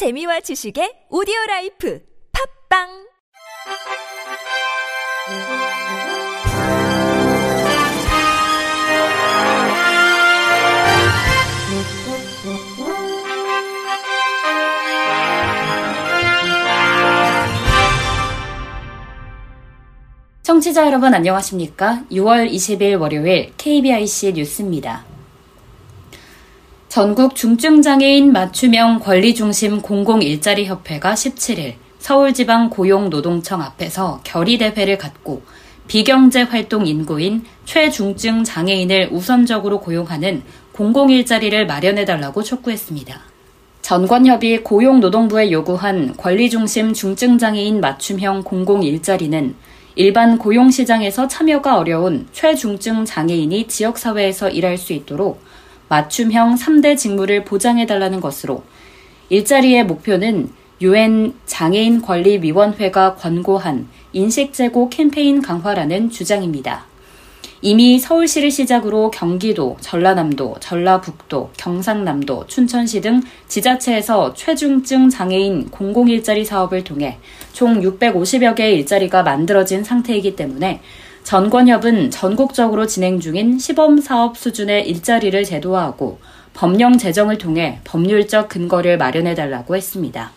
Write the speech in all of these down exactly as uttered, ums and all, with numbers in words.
재미와 지식의 오디오라이프 팝빵 청취자 여러분 안녕하십니까? 유월 이십일 월요일 케이비아이씨 뉴스입니다. 전국 중증장애인 맞춤형 권리중심 공공일자리협회가 십칠일 서울지방 고용노동청 앞에서 결의대회를 갖고 비경제활동 인구인 최중증 장애인을 우선적으로 고용하는 공공일자리를 마련해달라고 촉구했습니다. 전관협이 고용노동부에 요구한 권리중심 중증장애인 맞춤형 공공일자리는 일반 고용시장에서 참여가 어려운 최중증 장애인이 지역사회에서 일할 수 있도록 맞춤형 삼대 직무를 보장해달라는 것으로 일자리의 목표는 유엔 장애인권리위원회가 권고한 인식제고 캠페인 강화라는 주장입니다. 이미 서울시를 시작으로 경기도, 전라남도, 전라북도, 경상남도, 춘천시 등 지자체에서 최중증 장애인 공공일자리 사업을 통해 총 육백오십여 개의 일자리가 만들어진 상태이기 때문에 전권협은 전국적으로 진행 중인 시범사업 수준의 일자리를 제도화하고 법령 제정을 통해 법률적 근거를 마련해달라고 했습니다.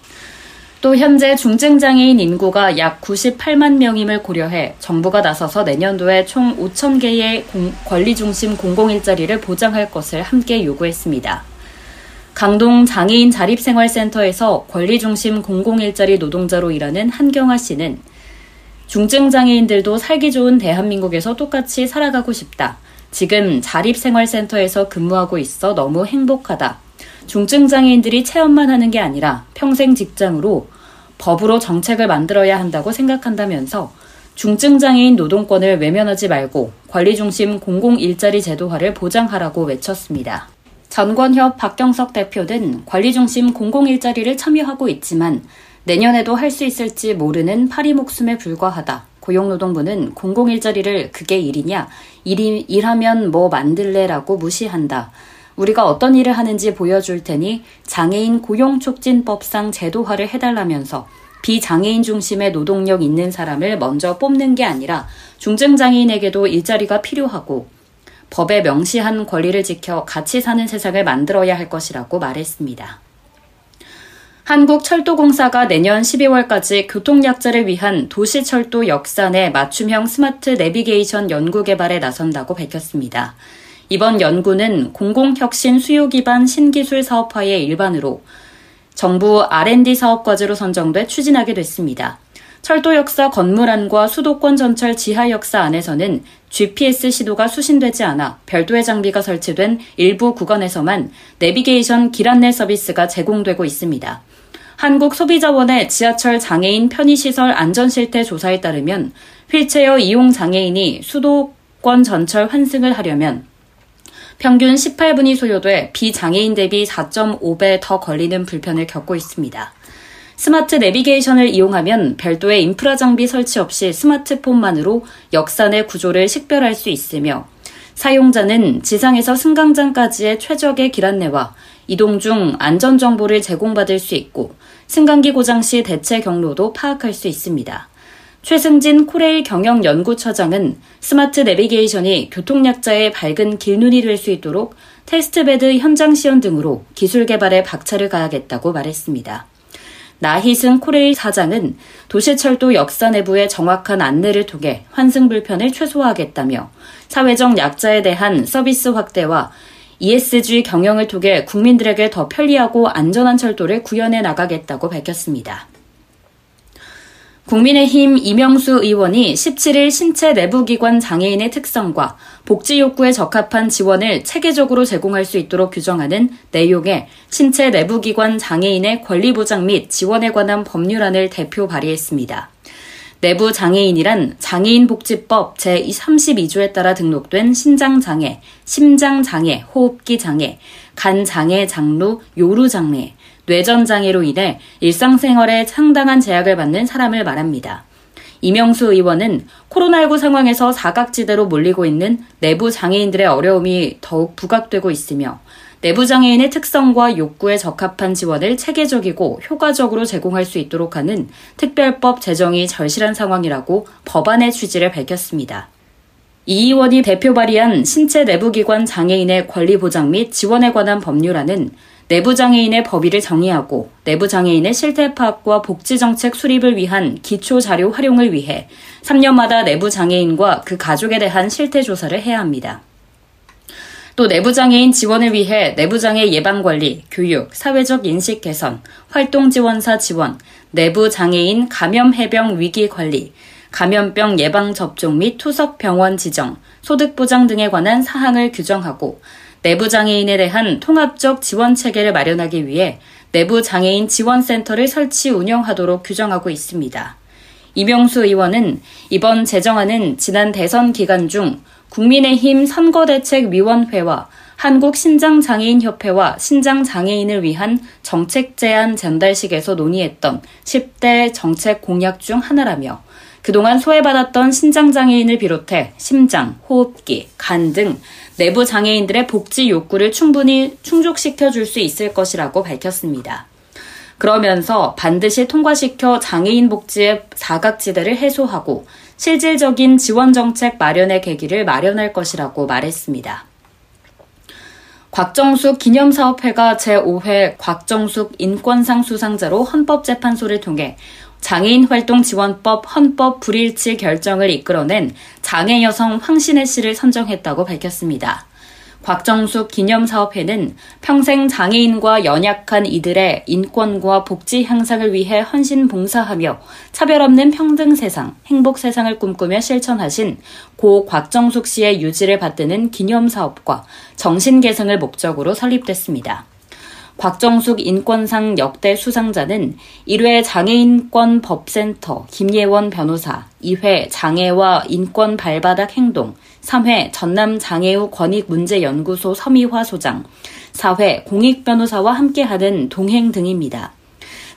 또 현재 중증장애인 인구가 약 구십팔만 명임을 고려해 정부가 나서서 내년도에 총 오천 개의 공, 권리중심 공공일자리를 보장할 것을 함께 요구했습니다. 강동 장애인 자립생활센터에서 권리중심 공공일자리 노동자로 일하는 한경아 씨는 중증장애인들도 살기 좋은 대한민국에서 똑같이 살아가고 싶다. 지금 자립생활센터에서 근무하고 있어 너무 행복하다. 중증장애인들이 체험만 하는 게 아니라 평생 직장으로 법으로 정책을 만들어야 한다고 생각한다면서 중증장애인 노동권을 외면하지 말고 권리중심 공공일자리 제도화를 보장하라고 외쳤습니다. 전권협 박경석 대표는 권리중심 공공일자리를 참여하고 있지만 내년에도 할 수 있을지 모르는 파리 목숨에 불과하다. 고용노동부는 공공일자리를 그게 일이냐, 일이, 일하면 뭐 만들래라고 무시한다. 우리가 어떤 일을 하는지 보여줄 테니 장애인 고용촉진법상 제도화를 해달라면서 비장애인 중심의 노동력 있는 사람을 먼저 뽑는 게 아니라 중증장애인에게도 일자리가 필요하고 법에 명시한 권리를 지켜 같이 사는 세상을 만들어야 할 것이라고 말했습니다. 한국철도공사가 내년 십이월까지 교통약자를 위한 도시철도 역산에 맞춤형 스마트 내비게이션 연구 개발에 나선다고 밝혔습니다. 이번 연구는 공공혁신 수요 기반 신기술 사업화의 일환으로 정부 알앤디 사업 과제로 선정돼 추진하게 됐습니다. 철도 역사 건물 안과 수도권 전철 지하 역사 안에서는 지피에스 시도가 수신되지 않아 별도의 장비가 설치된 일부 구간에서만 내비게이션 길 안내 서비스가 제공되고 있습니다. 한국소비자원의 지하철 장애인 편의시설 안전실태 조사에 따르면 휠체어 이용 장애인이 수도권 전철 환승을 하려면 평균 십팔 분이 소요돼 비장애인 대비 사 점 오 배 더 걸리는 불편을 겪고 있습니다. 스마트 내비게이션을 이용하면 별도의 인프라 장비 설치 없이 스마트폰만으로 역산의 구조를 식별할 수 있으며 사용자는 지상에서 승강장까지의 최적의 길 안내와 이동 중 안전 정보를 제공받을 수 있고 승강기 고장 시 대체 경로도 파악할 수 있습니다. 최승진 코레일 경영연구처장은 스마트 내비게이션이 교통약자의 밝은 길눈이 될 수 있도록 테스트베드 현장 시연 등으로 기술 개발에 박차를 가하겠다고 말했습니다. 나희승 코레일 사장은 도시철도 역사 내부의 정확한 안내를 통해 환승 불편을 최소화하겠다며 사회적 약자에 대한 서비스 확대와 이에스지 경영을 통해 국민들에게 더 편리하고 안전한 철도를 구현해 나가겠다고 밝혔습니다. 국민의힘 이명수 의원이 십칠일 신체 내부기관 장애인의 특성과 복지 욕구에 적합한 지원을 체계적으로 제공할 수 있도록 규정하는 내용의 신체 내부기관 장애인의 권리보장 및 지원에 관한 법률안을 대표 발의했습니다. 내부 장애인이란 장애인복지법 제삼십이조에 따라 등록된 신장장애, 심장장애, 호흡기장애, 간장애, 장루, 요루장애, 뇌전장애로 인해 일상생활에 상당한 제약을 받는 사람을 말합니다. 이명수 의원은 코로나십구 상황에서 사각지대로 몰리고 있는 내부 장애인들의 어려움이 더욱 부각되고 있으며 내부장애인의 특성과 욕구에 적합한 지원을 체계적이고 효과적으로 제공할 수 있도록 하는 특별법 제정이 절실한 상황이라고 법안의 취지를 밝혔습니다. 이 의원이 대표 발의한 신체 내부기관 장애인의 권리 보장 및 지원에 관한 법률안은 내부장애인의 법의를 정의하고 내부장애인의 실태 파악과 복지정책 수립을 위한 기초자료 활용을 위해 삼 년마다 내부장애인과 그 가족에 대한 실태조사를 해야 합니다. 또 내부장애인 지원을 위해 내부장애 예방관리, 교육, 사회적 인식 개선, 활동지원사 지원, 내부장애인 감염해병 위기관리, 감염병 예방접종 및 투석병원 지정, 소득보장 등에 관한 사항을 규정하고 내부장애인에 대한 통합적 지원체계를 마련하기 위해 내부장애인 지원센터를 설치 운영하도록 규정하고 있습니다. 이명수 의원은 이번 제정안은 지난 대선 기간 중 국민의힘 선거대책위원회와 한국신장장애인협회와 신장장애인을 위한 정책제안 전달식에서 논의했던 십 대 정책 공약 중 하나라며 그동안 소외받았던 신장장애인을 비롯해 심장, 호흡기, 간 등 내부 장애인들의 복지 욕구를 충분히 충족시켜줄 수 있을 것이라고 밝혔습니다. 그러면서 반드시 통과시켜 장애인 복지의 사각지대를 해소하고 실질적인 지원 정책 마련의 계기를 마련할 것이라고 말했습니다. 곽정숙 기념사업회가 제오 회 곽정숙 인권상 수상자로 헌법재판소를 통해 장애인활동지원법 헌법 불일치 결정을 이끌어낸 장애여성 황신혜 씨를 선정했다고 밝혔습니다. 곽정숙 기념사업회는 평생 장애인과 연약한 이들의 인권과 복지 향상을 위해 헌신 봉사하며 차별 없는 평등 세상, 행복 세상을 꿈꾸며 실천하신 고 곽정숙 씨의 유지를 받드는 기념사업과 정신 계승을 목적으로 설립됐습니다. 곽정숙 인권상 역대 수상자는 일 회 장애인권법센터 김예원 변호사, 이 회 장애와인권발바닥행동, 삼 회 전남장애우권익문제연구소 서미화 소장, 사 회 공익변호사와함께하는동행 등입니다.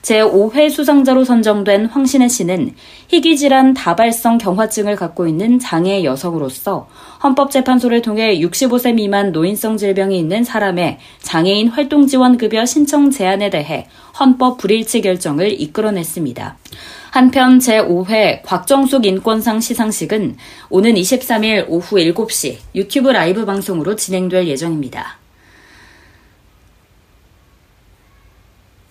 제오 회 수상자로 선정된 황신혜 씨는 희귀질환 다발성 경화증을 갖고 있는 장애 여성으로서 헌법재판소를 통해 육십오 세 미만 노인성 질병이 있는 사람의 장애인 활동지원급여 신청 제한에 대해 헌법 불일치 결정을 이끌어냈습니다. 한편 제오 회 곽정숙 인권상 시상식은 오는 이십삼 일 오후 일곱 시 유튜브 라이브 방송으로 진행될 예정입니다.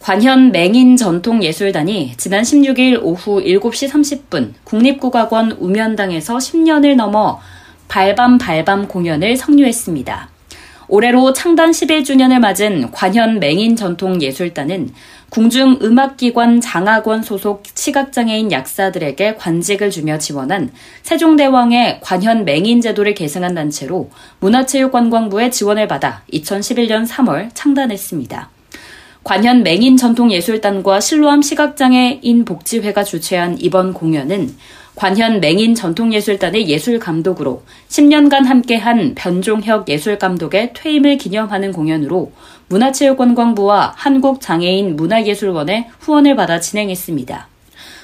관현맹인전통예술단이 지난 십육 일 오후 일곱 시 삼십 분 국립국악원 우면당에서 십 년을 넘어 발밤 발밤 공연을 성유했습니다. 올해로 창단 십일 주년을 맞은 관현맹인전통예술단은 궁중음악기관 장학원 소속 시각장애인 약사들에게 관직을 주며 지원한 세종대왕의 관현맹인 제도를 계승한 단체로 문화체육관광부의 지원을 받아 이천십일 년 삼 월 창단했습니다. 관현맹인전통예술단과 실로암 시각장애인 복지회가 주최한 이번 공연은 관현맹인전통예술단의 예술감독으로 십 년간 함께한 변종혁 예술감독의 퇴임을 기념하는 공연으로 문화체육관광부와 한국장애인문화예술원의 후원을 받아 진행했습니다.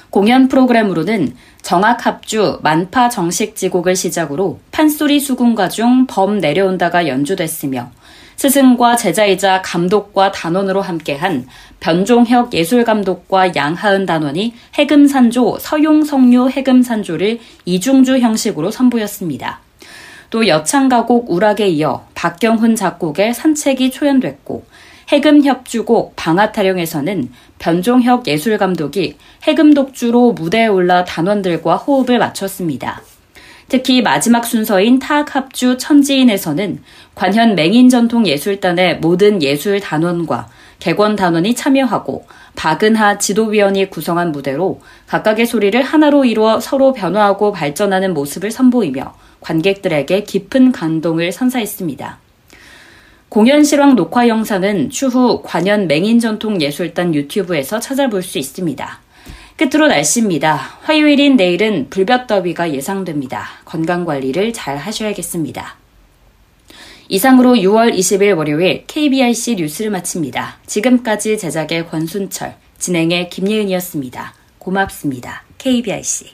공연 프로그램으로는 정악합주, 만파 정식지곡을 시작으로 판소리 수군가 중 범 내려온다가 연주됐으며 스승과 제자이자 감독과 단원으로 함께한 변종혁 예술감독과 양하은 단원이 해금산조, 서용성류 해금산조를 이중주 형식으로 선보였습니다. 또 여창가곡 우락에 이어 박경훈 작곡의 산책이 초연됐고 해금협주곡 방아타령에서는 변종혁 예술감독이 해금독주로 무대에 올라 단원들과 호흡을 맞췄습니다. 특히 마지막 순서인 타악합주 천지인에서는 관현맹인전통예술단의 모든 예술 단원과 객원 단원이 참여하고 박은하 지도위원이 구성한 무대로 각각의 소리를 하나로 이루어 서로 변화하고 발전하는 모습을 선보이며 관객들에게 깊은 감동을 선사했습니다. 공연 실황 녹화 영상은 추후 관현맹인전통예술단 유튜브에서 찾아볼 수 있습니다. 끝으로 날씨입니다. 화요일인 내일은 불볕더위가 예상됩니다. 건강관리를 잘 하셔야겠습니다. 이상으로 유월 이십 일 월요일 케이비아이씨 뉴스를 마칩니다. 지금까지 제작의 권순철, 진행의 김예은이었습니다. 고맙습니다. 케이비아이씨.